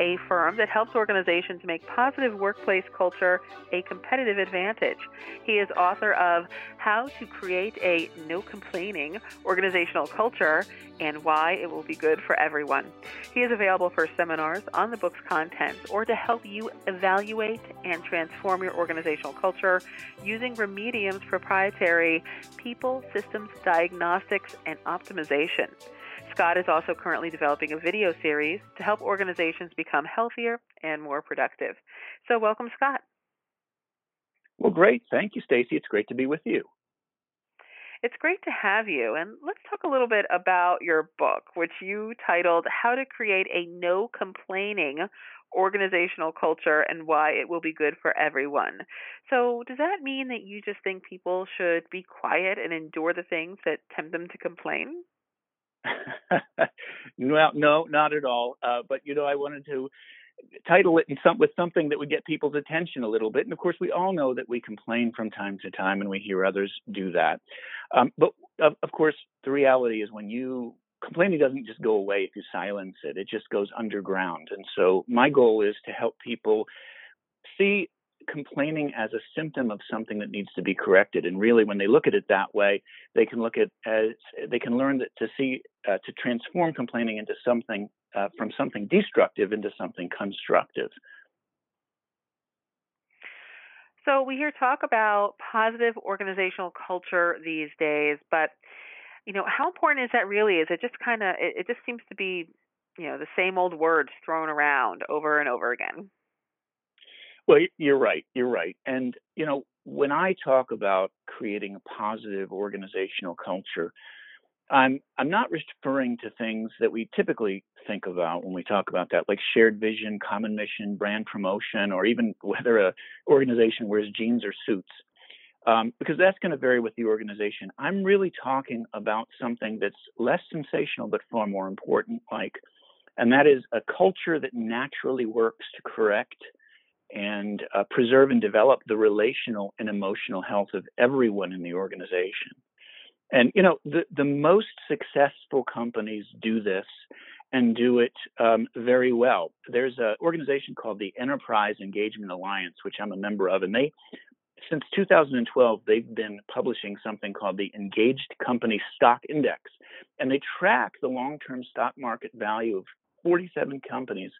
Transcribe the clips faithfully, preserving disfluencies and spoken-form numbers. a firm that helps organizations make positive workplace culture a competitive advantage. He is author of How to Create a No Complaining Organizational Culture and Why It Will Be Good for Everyone. He is available for seminars on the book's contents or to help you evaluate and transform your organizational culture using Remedium's proprietary people, systems, diagnostics, and optimization. Scott is also currently developing a video series to help organizations become healthier and more productive. So welcome, Scott. Well, great. Thank you, Stacey. It's great to be with you. It's great to have you. And let's talk a little bit about your book, which you titled How to Create a No Complaining Organizational Culture and Why It Will Be Good for Everyone. So does that mean that you just think people should be quiet and endure the things that tempt them to complain? Well, no, not at all. Uh, but, you know, I wanted to title it in some, with something that would get people's attention a little bit. And, of course, we all know that we complain from time to time and we hear others do that. Um, but, of, of course, the reality is when you complaining doesn't just go away if you silence it. It just goes underground. And so my goal is to help people see complaining as a symptom of something that needs to be corrected, and really, when they look at it that way, they can look at as they can learn that to see uh, to transform complaining into something uh, from something destructive into something constructive. So we hear talk about positive organizational culture these days, but you know how important is that really? Is it just kind of it, it just seems to be you know the same old words thrown around over and over again? Well, you're right. You're right. And, you know, when I talk about creating a positive organizational culture, I'm I'm not referring to things that we typically think about when we talk about that, like shared vision, common mission, brand promotion, or even whether an organization wears jeans or suits, um, because that's going to vary with the organization. I'm really talking about something that's less sensational but far more important, like, and that is a culture that naturally works to correct and uh, preserve and develop the relational and emotional health of everyone in the organization. And, you know, the, the most successful companies do this and do it um, very well. There's an organization called the Enterprise Engagement Alliance, which I'm a member of, and they, since two thousand twelve, they've been publishing something called the Engaged Company Stock Index, and they track the long-term stock market value of forty-seven companies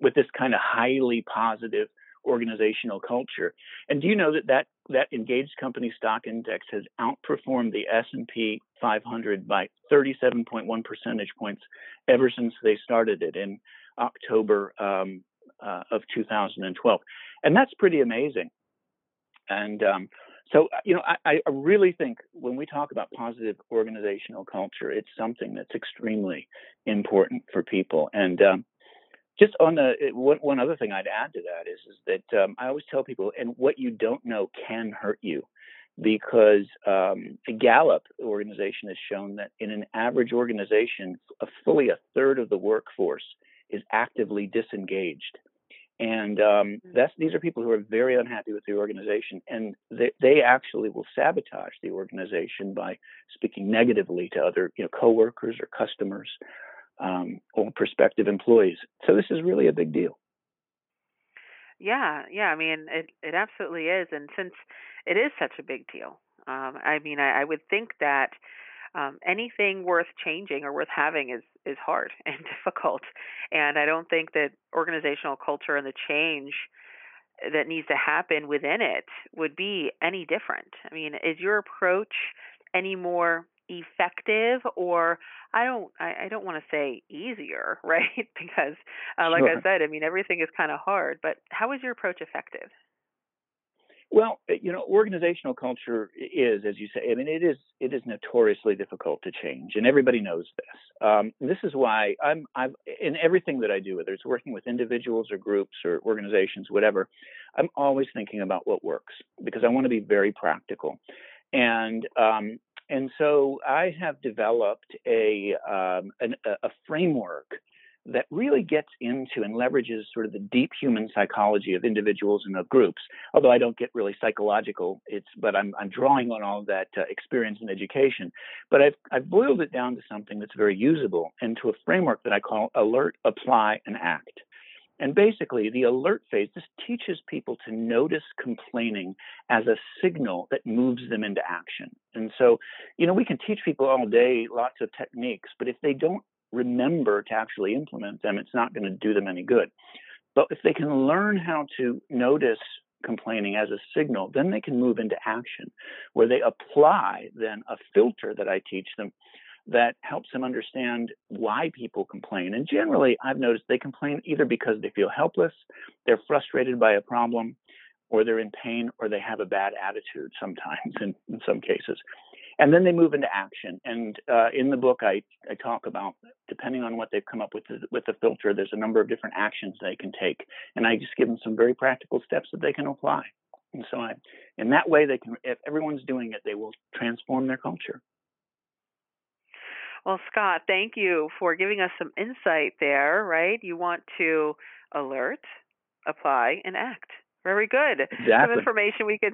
with this kind of highly positive organizational culture. And do you know that that, that Engaged Company Stock Index has outperformed the S and P five hundred by thirty-seven point one percentage points ever since they started it in October um, uh, of two thousand twelve. And that's pretty amazing. And um, so, you know, I, I really think when we talk about positive organizational culture, it's something that's extremely important for people. And um, Just on the one, one other thing I'd add to that is, is that um, I always tell people, and what you don't know can hurt you, because um, the Gallup organization has shown that in an average organization, a fully a third of the workforce is actively disengaged, and um, that's these are people who are very unhappy with the organization, and they, they actually will sabotage the organization by speaking negatively to other you know coworkers or customers. Um, or prospective employees. So this is really a big deal. Yeah, yeah. I mean, it, it absolutely is. And since it is such a big deal, um, I mean, I, I would think that um, anything worth changing or worth having is, is hard and difficult. And I don't think that organizational culture and the change that needs to happen within it would be any different. I mean, is your approach any more effective, or I don't, I, I don't want to say easier, right? Because, uh, like sure. I said, I mean everything is kind of hard. But how is your approach effective? Well, you know, organizational culture is, as you say, I mean, it is it is notoriously difficult to change, and everybody knows this. Um, this is why I'm I've, in everything that I do, whether it's working with individuals or groups or organizations, whatever, I'm always thinking about what works because I want to be very practical. And um, and so I have developed a um, an, a framework that really gets into and leverages sort of the deep human psychology of individuals and of groups. Although I don't get really psychological, it's but I'm I'm drawing on all that uh, experience and education. But I've I've boiled it down to something that's very usable and to a framework that I call alert, apply, and act. And basically, the alert phase just teaches people to notice complaining as a signal that moves them into action. And so, you know, we can teach people all day lots of techniques, but if they don't remember to actually implement them, it's not going to do them any good. But if they can learn how to notice complaining as a signal, then they can move into action, where they apply then a filter that I teach them that helps them understand why people complain. And generally, I've noticed they complain either because they feel helpless, they're frustrated by a problem, or they're in pain, or they have a bad attitude sometimes in, in some cases. And then they move into action. And uh, in the book, I, I talk about, depending on what they've come up with the, with the filter, there's a number of different actions they can take. And I just give them some very practical steps that they can apply. And so I, in that way, they can, if everyone's doing it, they will transform their culture. Well, Scott, thank you for giving us some insight there, right? You want to alert, apply, and act. Very good. Exactly. Some information we could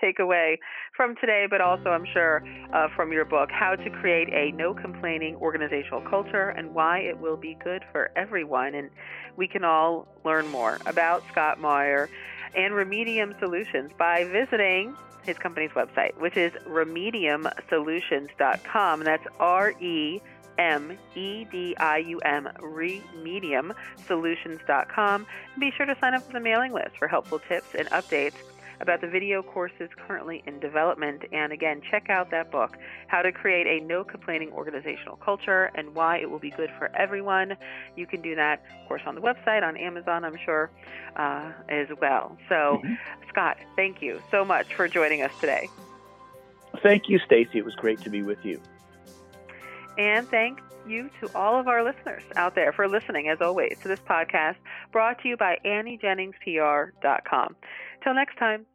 take away from today, but also, I'm sure, uh, from your book, How to Create a No Complaining Organizational Culture and Why It Will Be Good for Everyone. And we can all learn more about Scott Moyer and Remedium Solutions by visiting his company's website, which is remedium solutions dot com. That's R E M E D I U M, remedium solutions dot com. And be sure to sign up for the mailing list for helpful tips and updates about the video courses currently in development. And again, check out that book, How to Create a No Complaining Organizational Culture and Why It Will Be Good for Everyone. You can do that, of course, on the website, on Amazon, I'm sure, uh, as well. So, mm-hmm. Scott, thank you so much for joining us today. Thank you, Stacey. It was great to be with you. And thank you to all of our listeners out there for listening, as always, to this podcast brought to you by Annie Jennings P R dot com. Till next time.